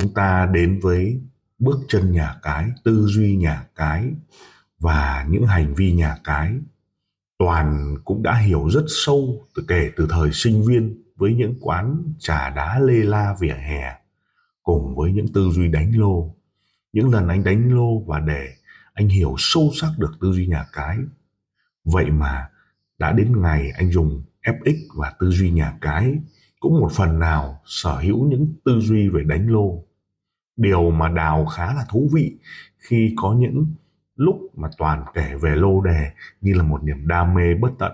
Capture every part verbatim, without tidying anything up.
chúng ta đến với bước chân nhà cái, tư duy nhà cái và những hành vi nhà cái. Toàn cũng đã hiểu rất sâu từ kể từ thời sinh viên với những quán trà đá lê la vỉa hè cùng với những tư duy đánh lô. Những lần anh đánh lô và để anh hiểu sâu sắc được tư duy nhà cái. Vậy mà đã đến ngày anh dùng ép ích và tư duy nhà cái cũng một phần nào sở hữu những tư duy về đánh lô. Điều mà Đào khá là thú vị khi có những lúc mà Toàn kể về lô đề như là một niềm đam mê bất tận.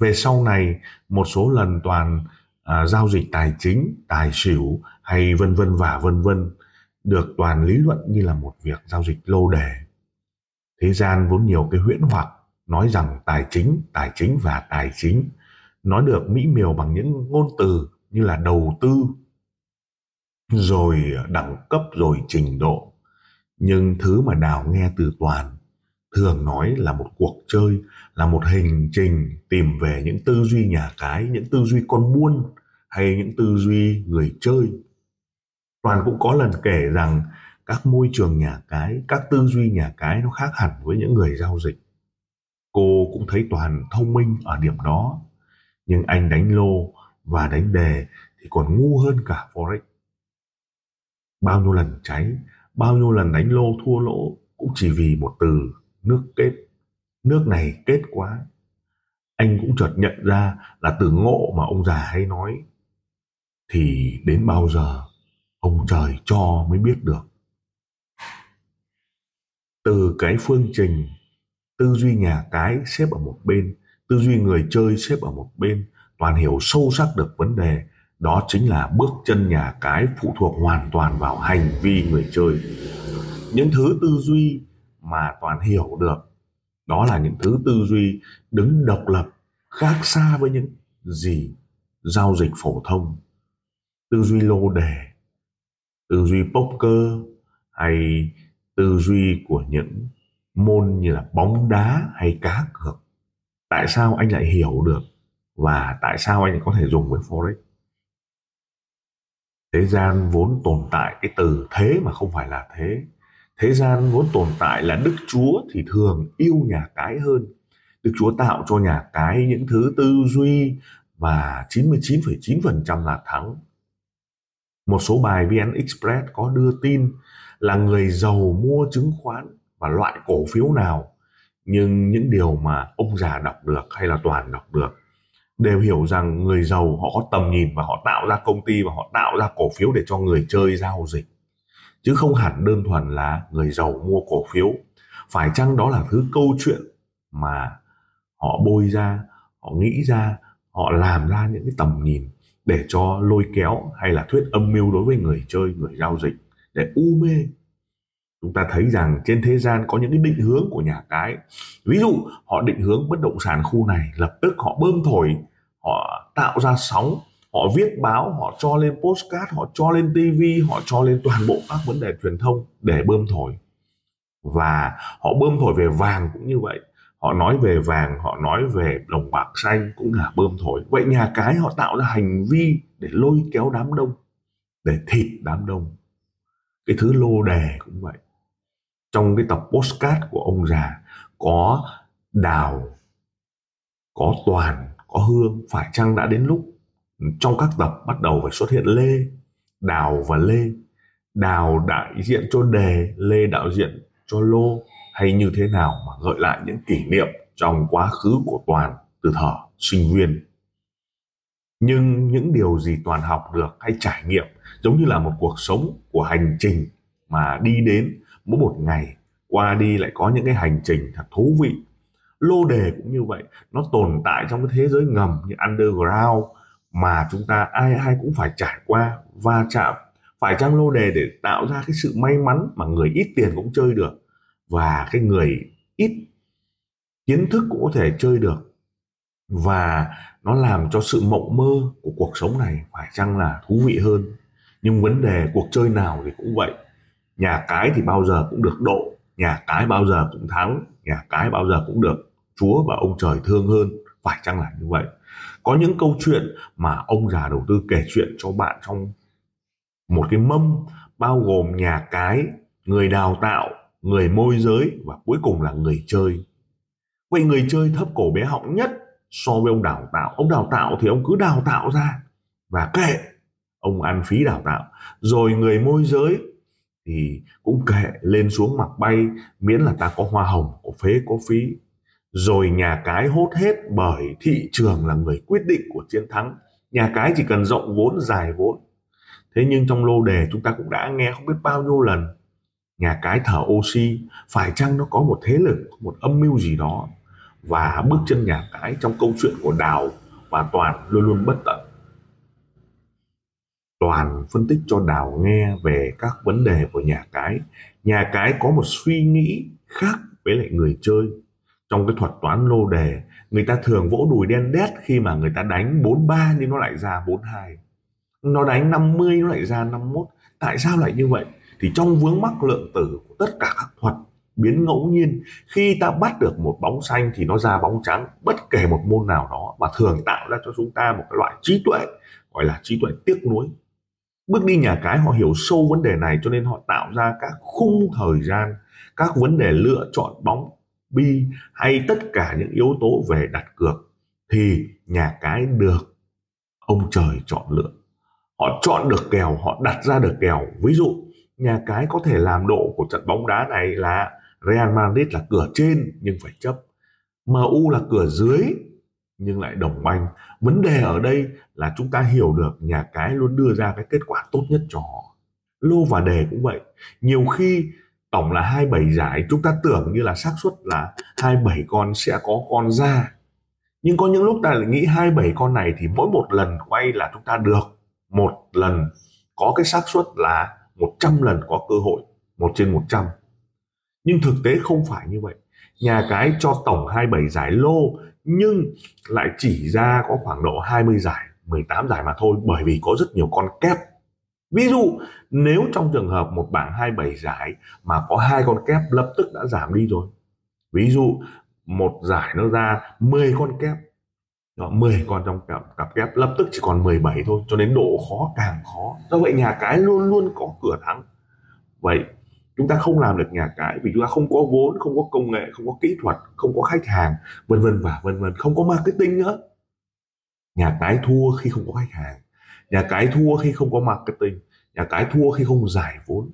Về sau này, một số lần Toàn à, giao dịch tài chính, tài xỉu hay vân vân và vân vân được Toàn lý luận như là một việc giao dịch lô đề. Thế gian vốn nhiều cái huyễn hoặc nói rằng tài chính, tài chính và tài chính, nói được mỹ miều bằng những ngôn từ như là đầu tư, rồi đẳng cấp, rồi trình độ. Nhưng thứ mà Đào nghe từ Toàn thường nói là một cuộc chơi, là một hành trình tìm về những tư duy nhà cái, những tư duy con buôn hay những tư duy người chơi. Toàn cũng có lần kể rằng các môi trường nhà cái, các tư duy nhà cái nó khác hẳn với những người giao dịch. Cô cũng thấy Toàn thông minh ở điểm đó. Nhưng anh đánh lô và đánh đề thì còn ngu hơn cả Forex. Bao nhiêu lần cháy, bao nhiêu lần đánh lô thua lỗ cũng chỉ vì một từ nước kết. Nước này kết quá. Anh cũng chợt nhận ra là từ ngộ mà ông già hay nói. Thì đến bao giờ ông trời cho mới biết được. Từ cái phương trình tư duy nhà cái xếp ở một bên, tư duy người chơi xếp ở một bên, Toàn hiểu sâu sắc được vấn đề. Đó chính là bước chân nhà cái phụ thuộc hoàn toàn vào hành vi người chơi. Những thứ tư duy mà Toàn hiểu được, đó là những thứ tư duy đứng độc lập, khác xa với những gì giao dịch phổ thông. Tư duy lô đề, tư duy poker hay tư duy của những môn như là bóng đá hay cá cược. Tại sao anh lại hiểu được và tại sao anh lại có thể dùng với Forex? Thế gian vốn tồn tại cái từ thế mà không phải là thế. Thế gian vốn tồn tại là Đức Chúa thì thường yêu nhà cái hơn. Đức Chúa tạo cho nhà cái những thứ tư duy và chín mươi chín phẩy chín phần trăm là thắng. Một số bài vê en Express có đưa tin là người giàu mua chứng khoán và loại cổ phiếu nào. Nhưng những điều mà ông già đọc được hay là Toàn đọc được đều hiểu rằng người giàu họ có tầm nhìn và họ tạo ra công ty và họ tạo ra cổ phiếu để cho người chơi giao dịch. Chứ không hẳn đơn thuần là người giàu mua cổ phiếu. Phải chăng đó là thứ câu chuyện mà họ bôi ra, họ nghĩ ra, họ làm ra những cái tầm nhìn để cho lôi kéo hay là thuyết âm mưu đối với người chơi, người giao dịch để u mê. Chúng ta thấy rằng trên thế gian có những cái định hướng của nhà cái. Ví dụ họ định hướng bất động sản khu này, lập tức họ bơm thổi, họ tạo ra sóng, họ viết báo, họ cho lên podcast, họ cho lên ti vi, họ cho lên toàn bộ các vấn đề truyền thông để bơm thổi. Và họ bơm thổi về vàng cũng như vậy. Họ nói về vàng, họ nói về đồng bạc xanh cũng là bơm thổi. Vậy nhà cái họ tạo ra hành vi để lôi kéo đám đông, để thịt đám đông. Cái thứ lô đề cũng vậy. Trong cái tập podcast của ông già có Đào, có Toàn, có Hương. Phải chăng đã đến lúc trong các tập bắt đầu phải xuất hiện Lê, Đào và Lê. Đào đại diện cho đề, Lê đại diện cho lô hay như thế nào mà gợi lại những kỷ niệm trong quá khứ của Toàn từ thở sinh viên. Nhưng những điều gì Toàn học được hay trải nghiệm giống như là một cuộc sống của hành trình mà đi đến. Mỗi một ngày qua đi lại có những cái hành trình thật thú vị. Lô đề cũng như vậy, nó tồn tại trong cái thế giới ngầm như underground mà chúng ta ai ai cũng phải trải qua, va chạm phải chăng lô đề để tạo ra cái sự may mắn mà người ít tiền cũng chơi được và cái người ít kiến thức cũng có thể chơi được, và nó làm cho sự mộng mơ của cuộc sống này phải chăng là thú vị hơn. Nhưng vấn đề cuộc chơi nào thì cũng vậy, nhà cái thì bao giờ cũng được độ, nhà cái bao giờ cũng thắng, nhà cái bao giờ cũng được Chúa và ông trời thương hơn, phải chăng là như vậy. Có những câu chuyện mà ông già đầu tư kể chuyện cho bạn trong một cái mâm bao gồm nhà cái, người đào tạo, người môi giới và cuối cùng là người chơi. Vậy người chơi thấp cổ bé họng nhất so với ông đào tạo. Ông đào tạo thì ông cứ đào tạo ra và kệ, ông ăn phí đào tạo. Rồi người môi giới thì cũng kệ, lên xuống mặc bay, miễn là ta có hoa hồng, có phế, có phí. Rồi nhà cái hốt hết, bởi thị trường là người quyết định của chiến thắng. Nhà cái chỉ cần rộng vốn, dài vốn. Thế nhưng trong lô đề chúng ta cũng đã nghe không biết bao nhiêu lần nhà cái thở oxy. Phải chăng nó có một thế lực, một âm mưu gì đó, và bước chân nhà cái trong câu chuyện của Đào và Toàn luôn luôn bất tận. Toàn phân tích cho Đào nghe về các vấn đề của nhà cái. Nhà cái có một suy nghĩ khác với lại người chơi. Trong cái thuật toán lô đề, người ta thường vỗ đùi đen đét khi mà người ta đánh bốn mươi ba nhưng nó lại ra bốn mươi hai. Nó đánh năm mươi nó lại ra năm mươi mốt. Tại sao lại như vậy? Thì trong vướng mắc lượng tử của tất cả các thuật biến ngẫu nhiên, khi ta bắt được một bóng xanh thì nó ra bóng trắng, bất kể một môn nào đó, và thường tạo ra cho chúng ta một cái loại trí tuệ gọi là trí tuệ tiếc nuối. Bước đi nhà cái họ hiểu sâu vấn đề này, cho nên họ tạo ra các khung thời gian, các vấn đề lựa chọn bóng bi hay tất cả những yếu tố về đặt cược thì nhà cái được ông trời chọn lựa. Họ chọn được kèo, họ đặt ra được kèo. Ví dụ nhà cái có thể làm độ của trận bóng đá này là Real Madrid là cửa trên nhưng phải chấp, em u là cửa dưới nhưng lại đồng banh. Vấn đề ở đây là chúng ta hiểu được nhà cái luôn đưa ra cái kết quả tốt nhất cho họ. Lô và đề cũng vậy. Nhiều khi tổng là hai mươi bảy giải, chúng ta tưởng như là xác suất là hai mươi bảy con sẽ có con ra. Nhưng có những lúc ta lại nghĩ hai mươi bảy con này thì mỗi một lần quay là chúng ta được một lần, có cái xác suất là một trăm lần có cơ hội, một trên một trăm. Nhưng thực tế không phải như vậy. Nhà cái cho tổng hai mươi bảy giải lô nhưng lại chỉ ra có khoảng độ hai mươi giải, mười tám giải mà thôi, bởi vì có rất nhiều con kép. Ví dụ nếu trong trường hợp một bảng hai mươi bảy giải mà có hai con kép lập tức đã giảm đi rồi. Ví dụ một giải nó ra mười con kép, mười con trong cặp, cặp kép lập tức chỉ còn mười bảy thôi, cho nên độ khó càng khó. Do vậy nhà cái luôn luôn có cửa thắng. Vậy chúng ta không làm được nhà cái vì chúng ta không có vốn, không có công nghệ, không có kỹ thuật, không có khách hàng, vân vân và vân vân, không có marketing nữa. Nhà cái thua khi không có khách hàng, nhà cái thua khi không có marketing, nhà cái thua khi không giải vốn.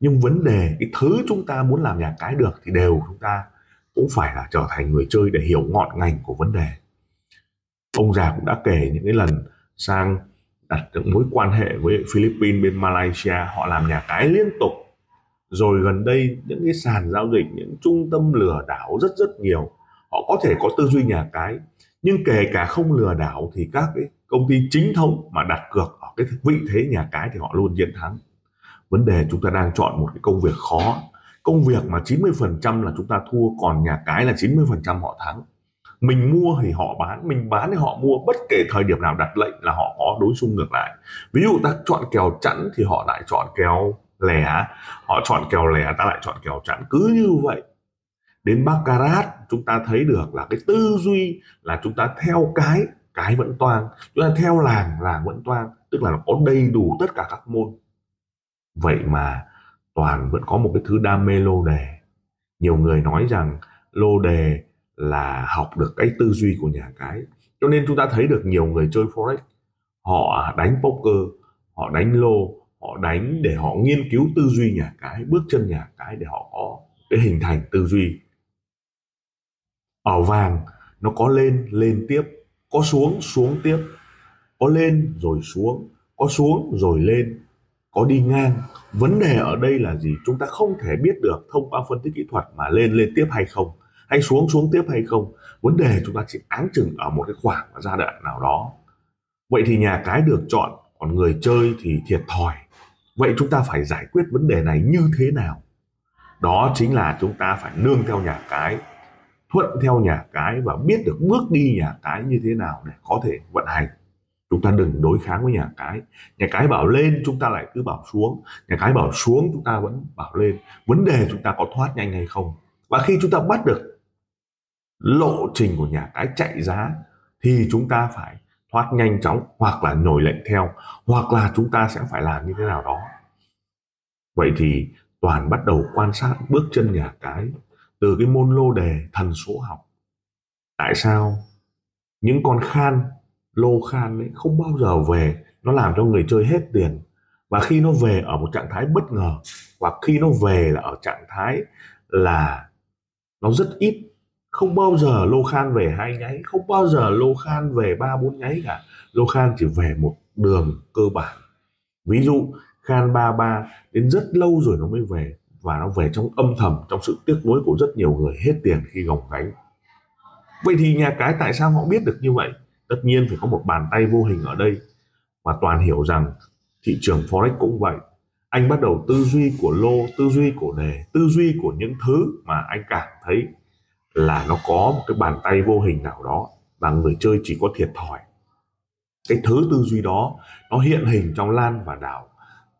Nhưng vấn đề cái thứ chúng ta muốn làm nhà cái được thì đều chúng ta cũng phải là trở thành người chơi để hiểu ngọn ngành của vấn đề. Ông già cũng đã kể những cái lần sang đặt những mối quan hệ với Philippines, bên Malaysia họ làm nhà cái liên tục. Rồi gần đây những cái sàn giao dịch, những trung tâm lừa đảo rất rất nhiều. Họ có thể có tư duy nhà cái, nhưng kể cả không lừa đảo thì các cái công ty chính thống mà đặt cược ở cái vị thế nhà cái thì họ luôn chiến thắng. Vấn đề chúng ta đang chọn một cái công việc khó, công việc mà chín mươi phần trăm là chúng ta thua, còn nhà cái là chín mươi phần trăm họ thắng. Mình mua thì họ bán, mình bán thì họ mua, bất kể thời điểm nào đặt lệnh là họ có đối xung ngược lại. Ví dụ ta chọn kèo chẵn thì họ lại chọn kèo lẻ, họ chọn kèo lẻ ta lại chọn kèo chẵn, cứ như vậy. Đến Baccarat chúng ta thấy được là cái tư duy là chúng ta theo cái, cái vẫn toang, chúng ta theo làng, làng vẫn toang, tức là nó có đầy đủ tất cả các môn. Vậy mà Toàn vẫn có một cái thứ đam mê lô đề. Nhiều người nói rằng lô đề là học được cái tư duy của nhà cái, cho nên chúng ta thấy được nhiều người chơi forex họ đánh poker, họ đánh lô, họ đánh để họ nghiên cứu tư duy nhà cái, bước chân nhà cái để họ có cái hình thành tư duy. Ở vàng nó có lên, lên tiếp, có xuống, xuống tiếp, có lên rồi xuống, có xuống rồi lên, có đi ngang. Vấn đề ở đây là gì? Chúng ta không thể biết được thông qua phân tích kỹ thuật mà lên, lên tiếp hay không, hay xuống, xuống tiếp hay không. Vấn đề chúng ta chỉ áng chừng ở một cái khoảng giai đoạn nào đó. Vậy thì nhà cái được chọn, còn người chơi thì thiệt thòi. Vậy chúng ta phải giải quyết vấn đề này như thế nào? Đó chính là chúng ta phải nương theo nhà cái, thuận theo nhà cái và biết được bước đi nhà cái như thế nào để có thể vận hành. Chúng ta đừng đối kháng với nhà cái. Nhà cái bảo lên chúng ta lại cứ bảo xuống, nhà cái bảo xuống chúng ta vẫn bảo lên. Vấn đề chúng ta có thoát nhanh hay không? Và khi chúng ta bắt được lộ trình của nhà cái chạy giá thì chúng ta phải thoát nhanh chóng, hoặc là nổi lệnh theo, hoặc là chúng ta sẽ phải làm như thế nào đó. Vậy thì Toàn bắt đầu quan sát bước chân nhà cái từ cái môn lô đề thần số học. Tại sao những con khan, lô khan ấy không bao giờ về, nó làm cho người chơi hết tiền. Và khi nó về ở một trạng thái bất ngờ, hoặc khi nó về là ở trạng thái là nó rất ít, không bao giờ lô khan về hai nháy, không bao giờ lô khan về ba bốn nháy cả. Lô khan chỉ về một đường cơ bản. Ví dụ khan ba ba đến rất lâu rồi nó mới về, và nó về trong âm thầm, trong sự tiếc nuối của rất nhiều người hết tiền khi gồng gánh. Vậy thì nhà cái tại sao họ biết được như vậy? Tất nhiên phải có một bàn tay vô hình ở đây. Và Toàn hiểu rằng thị trường Forex cũng vậy. Anh bắt đầu tư duy của lô, tư duy của đề, tư duy của những thứ mà anh cảm thấy là nó có một cái bàn tay vô hình nào đó và người chơi chỉ có thiệt thòi. Cái thứ tư duy đó nó hiện hình trong lan và đảo,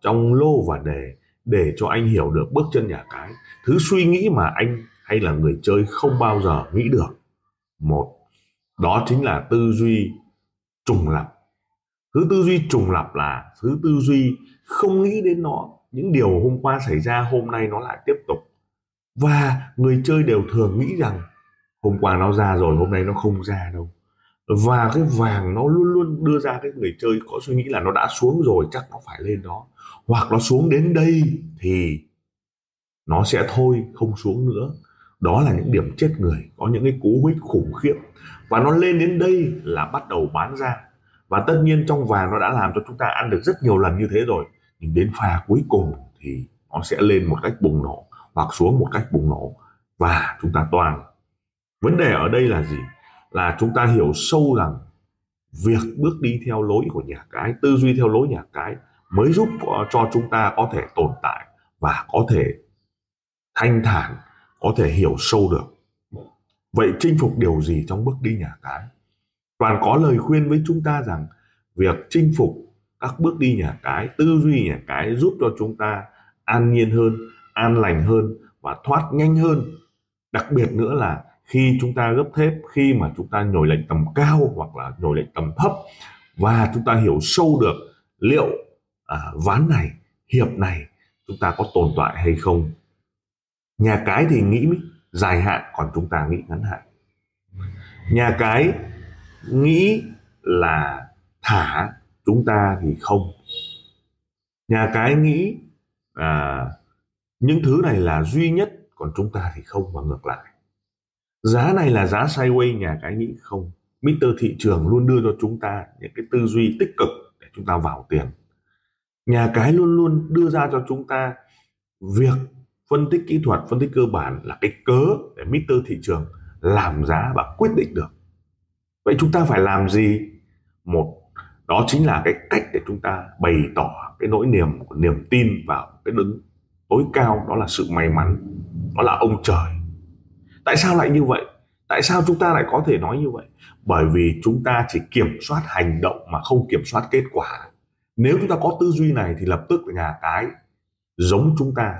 trong lô và đề, để cho anh hiểu được bước chân nhà cái. Thứ suy nghĩ mà anh hay là người chơi không bao giờ nghĩ được. Một, đó chính là tư duy trùng lặp. Thứ tư duy trùng lặp là thứ tư duy không nghĩ đến nó. Những điều hôm qua xảy ra hôm nay nó lại tiếp tục. Và người chơi đều thường nghĩ rằng hôm qua nó ra rồi hôm nay nó không ra đâu. Và cái vàng nó luôn luôn đưa ra cái người chơi có suy nghĩ là nó đã xuống rồi chắc nó phải lên đó, hoặc nó xuống đến đây thì nó sẽ thôi không xuống nữa. Đó là những điểm chết người, có những cái cú hích khủng khiếp. Và nó lên đến đây là bắt đầu bán ra. Và tất nhiên trong vàng nó đã làm cho chúng ta ăn được rất nhiều lần như thế rồi. Nhưng đến pha cuối cùng thì nó sẽ lên một cách bùng nổ, hoặc xuống một cách bùng nổ. Và chúng ta toàn. Vấn đề ở đây là gì? Là chúng ta hiểu sâu rằng việc bước đi theo lối của nhà cái, tư duy theo lối nhà cái mới giúp cho chúng ta có thể tồn tại và có thể thanh thản, có thể hiểu sâu được. Vậy chinh phục điều gì trong bước đi nhà cái? Toàn có lời khuyên với chúng ta rằng việc chinh phục các bước đi nhà cái, tư duy nhà cái giúp cho chúng ta an nhiên hơn, an lành hơn và thoát nhanh hơn. Đặc biệt nữa là khi chúng ta gấp thép, khi mà chúng ta nhồi lệnh tầm cao hoặc là nhồi lệnh tầm thấp và chúng ta hiểu sâu được liệu à, ván này, hiệp này chúng ta có tồn tại hay không. Nhà cái thì nghĩ dài hạn, còn chúng ta nghĩ ngắn hạn. Nhà cái nghĩ là thả, chúng ta thì không. Nhà cái nghĩ à, những thứ này là duy nhất, còn chúng ta thì không, và ngược lại. Giá này là giá sideways, nhà cái nghĩ không. Mister Thị trường luôn đưa cho chúng ta những cái tư duy tích cực để chúng ta vào tiền. Nhà cái luôn luôn đưa ra cho chúng ta việc phân tích kỹ thuật, phân tích cơ bản là cái cớ để Mister Thị trường làm giá và quyết định được. Vậy chúng ta phải làm gì? Một, đó chính là cái cách để chúng ta bày tỏ cái nỗi niềm, niềm tin vào cái đứng tối cao, đó là sự may mắn, đó là ông trời. Tại sao lại như vậy? Tại sao chúng ta lại có thể nói như vậy? Bởi vì chúng ta chỉ kiểm soát hành động mà không kiểm soát kết quả. Nếu chúng ta có tư duy này thì lập tức nhà cái giống chúng ta.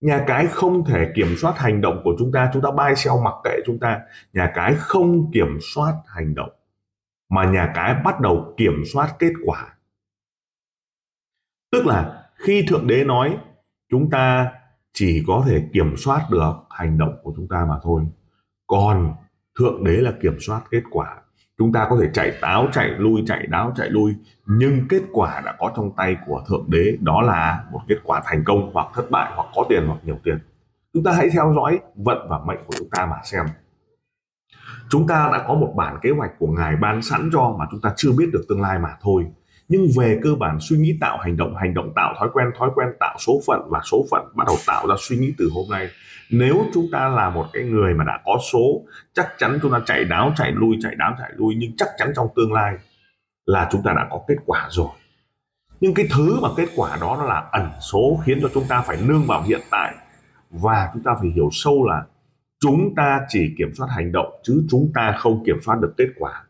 Nhà cái không thể kiểm soát hành động của chúng ta, chúng ta buy sell mặc kệ chúng ta. Nhà cái không kiểm soát hành động, mà nhà cái bắt đầu kiểm soát kết quả. Tức là khi Thượng Đế nói, chúng ta chỉ có thể kiểm soát được hành động của chúng ta mà thôi. Còn Thượng Đế là kiểm soát kết quả. Chúng ta có thể chạy táo, chạy lui, chạy đáo, chạy lui, nhưng kết quả đã có trong tay của Thượng Đế. Đó là một kết quả thành công hoặc thất bại, hoặc có tiền hoặc nhiều tiền. Chúng ta hãy theo dõi vận và mệnh của chúng ta mà xem. Chúng ta đã có một bản kế hoạch của Ngài ban sẵn cho, mà chúng ta chưa biết được tương lai mà thôi. Nhưng về cơ bản, suy nghĩ tạo hành động, hành động tạo thói quen, thói quen tạo số phận, và số phận bắt đầu tạo ra suy nghĩ từ hôm nay. Nếu chúng ta là một cái người mà đã có số, chắc chắn chúng ta chạy đáo, chạy lui, chạy đáo, chạy lui, nhưng chắc chắn trong tương lai là chúng ta đã có kết quả rồi. Nhưng cái thứ mà kết quả đó nó là ẩn số, khiến cho chúng ta phải nương vào hiện tại. Và chúng ta phải hiểu sâu là chúng ta chỉ kiểm soát hành động, chứ chúng ta không kiểm soát được kết quả.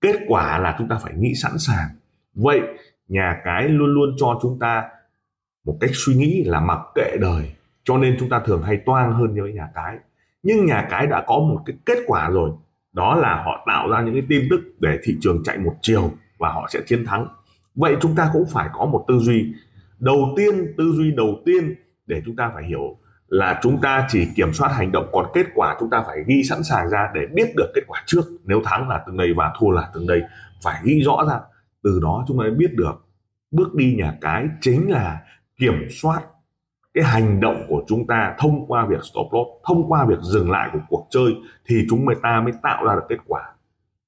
Kết quả là chúng ta phải nghĩ sẵn sàng. Vậy nhà cái luôn luôn cho chúng ta một cách suy nghĩ là mặc kệ đời, cho nên chúng ta thường hay toang hơn với nhà cái. Nhưng nhà cái đã có một cái kết quả rồi, đó là họ tạo ra những cái tin tức để thị trường chạy một chiều và họ sẽ chiến thắng. Vậy chúng ta cũng phải có một tư duy. Đầu tiên, tư duy đầu tiên để chúng ta phải hiểu là chúng ta chỉ kiểm soát hành động, còn kết quả chúng ta phải ghi sẵn sàng ra để biết được kết quả trước. Nếu thắng là từng đây và thua là từng đây, phải ghi rõ ra. Từ đó chúng ta biết được bước đi nhà cái chính là kiểm soát cái hành động của chúng ta thông qua việc stop loss, thông qua việc dừng lại của cuộc chơi, thì chúng ta mới tạo ra được kết quả.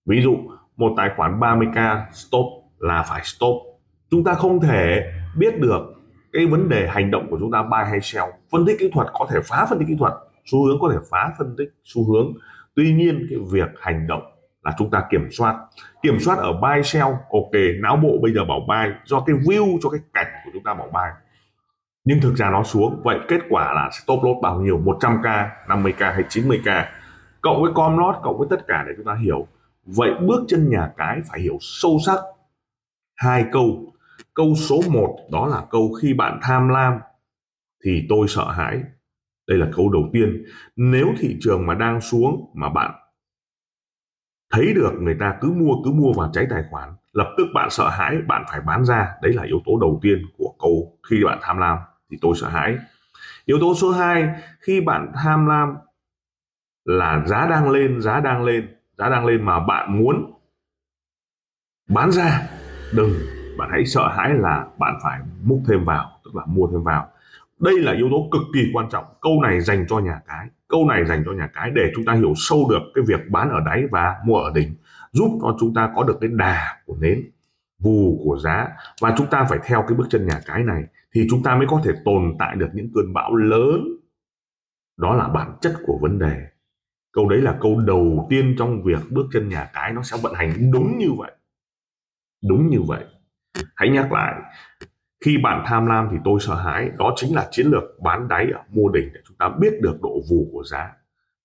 Ví dụ một tài khoản ba mươi k stop là phải stop. Chúng ta không thể biết được cái vấn đề hành động của chúng ta buy hay sell. Phân tích kỹ thuật có thể phá phân tích kỹ thuật, xu hướng có thể phá phân tích xu hướng. Tuy nhiên cái việc hành động là chúng ta kiểm soát. Kiểm soát ở buy sell, ok, não bộ bây giờ bảo buy, do cái view, cho cái cảnh của chúng ta bảo buy. Nhưng thực ra nó xuống, vậy kết quả là stop loss bao nhiêu, một trăm k, năm mươi k hay chín mươi k, cộng với com loss, cộng với tất cả để chúng ta hiểu. Vậy bước chân nhà cái phải hiểu sâu sắc hai câu. Câu số một đó là câu khi bạn tham lam thì tôi sợ hãi. Đây là câu đầu tiên. Nếu thị trường mà đang xuống mà bạn thấy được người ta cứ mua cứ mua và cháy tài khoản, lập tức bạn sợ hãi, bạn phải bán ra. Đấy là yếu tố đầu tiên của câu khi bạn tham lam thì tôi sợ hãi. Yếu tố số hai, khi bạn tham lam là giá đang lên, giá đang lên, giá đang lên mà bạn muốn bán ra, đừng, bạn hãy sợ hãi là bạn phải múc thêm vào, tức là mua thêm vào. Đây là yếu tố cực kỳ quan trọng. Câu này dành cho nhà cái. Câu này dành cho nhà cái để chúng ta hiểu sâu được cái việc bán ở đáy và mua ở đỉnh, giúp cho chúng ta có được cái đà của nến, vù của giá. Và chúng ta phải theo cái bước chân nhà cái này thì chúng ta mới có thể tồn tại được những cơn bão lớn. Đó là bản chất của vấn đề. Câu đấy là câu đầu tiên trong việc bước chân nhà cái nó sẽ vận hành đúng như vậy. Đúng như vậy. Hãy nhắc lại, khi bạn tham lam thì tôi sợ hãi, đó chính là chiến lược bán đáy ở mua đỉnh để chúng ta biết được độ vù của giá.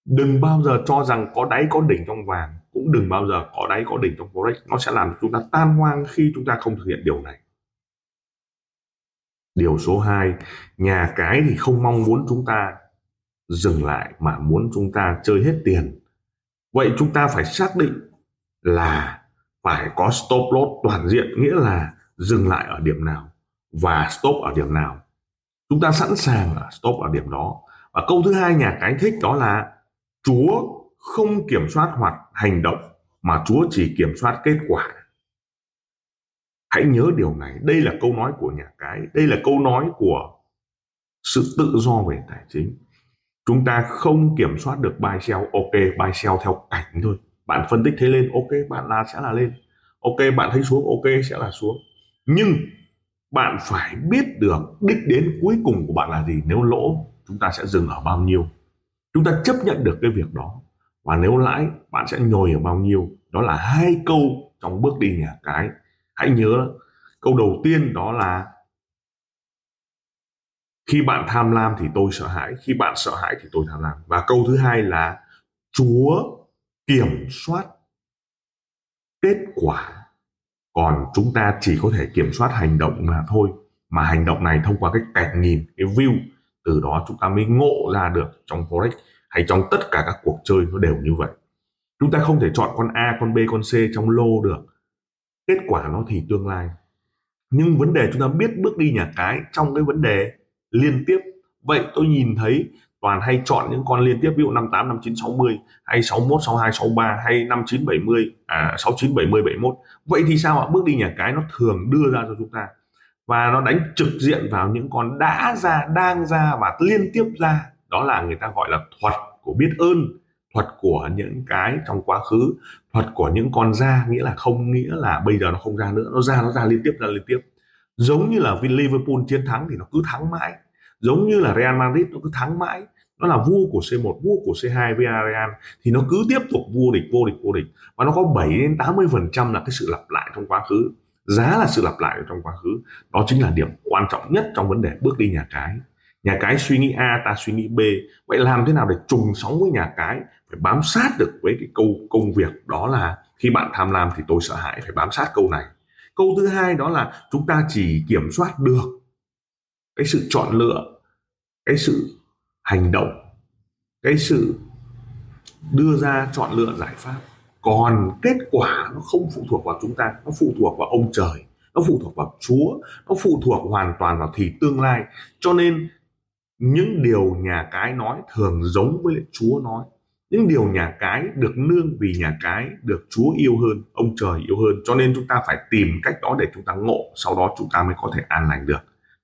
Đừng bao giờ cho rằng có đáy có đỉnh trong vàng, cũng đừng bao giờ có đáy có đỉnh trong forex. Nó sẽ làm chúng ta tan hoang khi chúng ta không thực hiện điều này. Điều số hai, nhà cái thì không mong muốn chúng ta dừng lại mà muốn chúng ta chơi hết tiền. Vậy chúng ta phải xác định là phải có stop loss toàn diện, nghĩa là dừng lại ở điểm nào và stop ở điểm nào. Chúng ta sẵn sàng là stop ở điểm đó. Và câu thứ hai nhà cái thích đó là Chúa không kiểm soát hoạt hành động mà Chúa chỉ kiểm soát kết quả. Hãy nhớ điều này. Đây là câu nói của nhà cái. Đây là câu nói của sự tự do về tài chính. Chúng ta không kiểm soát được buy sell. Ok, buy sell theo cảnh thôi. Bạn phân tích thế lên, ok, bạn là sẽ là lên. Ok, bạn thấy xuống, ok, sẽ là xuống. Nhưng bạn phải biết được đích đến cuối cùng của bạn là gì. Nếu lỗ, chúng ta sẽ dừng ở bao nhiêu. Chúng ta chấp nhận được cái việc đó. Và nếu lãi, bạn sẽ nhồi ở bao nhiêu. Đó là hai câu trong bước đi nhà cái. Hãy nhớ, câu đầu tiên đó là khi bạn tham lam thì tôi sợ hãi. Khi bạn sợ hãi thì tôi tham lam. Và câu thứ hai là Chúa kiểm soát kết quả, còn chúng ta chỉ có thể kiểm soát hành động mà thôi. Mà hành động này thông qua cái cảnh nhìn, cái view, từ đó chúng ta mới ngộ ra được trong forex hay trong tất cả các cuộc chơi nó đều như vậy. Chúng ta không thể chọn con A, con B, con C trong lô được. Kết quả nó thì tương lai. Nhưng vấn đề chúng ta biết bước đi nhà cái trong cái vấn đề liên tiếp. Vậy tôi nhìn thấy toàn hay chọn những con liên tiếp, ví dụ năm tám, năm chín, sáu mươi, hay sáu mốt, sáu hai, sáu ba, hay năm chín, bảy mươi, à, sáu chín, bảy mươi, bảy mốt. Vậy thì sao ạ? Bước đi nhà cái nó thường đưa ra cho chúng ta. Và nó đánh trực diện vào những con đã ra, đang ra và liên tiếp ra. Đó là người ta gọi là thuật của biết ơn, thuật của những cái trong quá khứ, thuật của những con ra, nghĩa là không nghĩa là bây giờ nó không ra nữa. Nó ra, nó ra liên tiếp, ra liên tiếp. Giống như là Liverpool chiến thắng thì nó cứ thắng mãi. Giống như là Real Madrid nó cứ thắng mãi. Nó là vua của xê một, vua của xê hai, Villarreal thì nó cứ tiếp tục vô địch, vô địch, vô địch. Và nó có bảy đến tám mươi phần trăm là cái sự lặp lại trong quá khứ. Giá là sự lặp lại trong quá khứ. Đó chính là điểm quan trọng nhất trong vấn đề bước đi nhà cái. Nhà cái suy nghĩ A, ta suy nghĩ B. Vậy làm thế nào để trùng sóng với nhà cái? Phải bám sát được với cái câu công việc, đó là khi bạn tham lam thì tôi sợ hãi. Phải bám sát câu này. Câu thứ hai đó là chúng ta chỉ kiểm soát được cái sự chọn lựa, cái sự hành động, cái sự đưa ra chọn lựa giải pháp. Còn kết quả nó không phụ thuộc vào chúng ta, nó phụ thuộc vào ông trời, nó phụ thuộc vào Chúa, nó phụ thuộc hoàn toàn vào thì tương lai. Cho nên những điều nhà cái nói thường giống với Chúa nói. Những điều nhà cái được nương vì nhà cái được Chúa yêu hơn, ông trời yêu hơn. Cho nên chúng ta phải tìm cách đó để chúng ta ngộ, sau đó chúng ta mới có thể an lành được.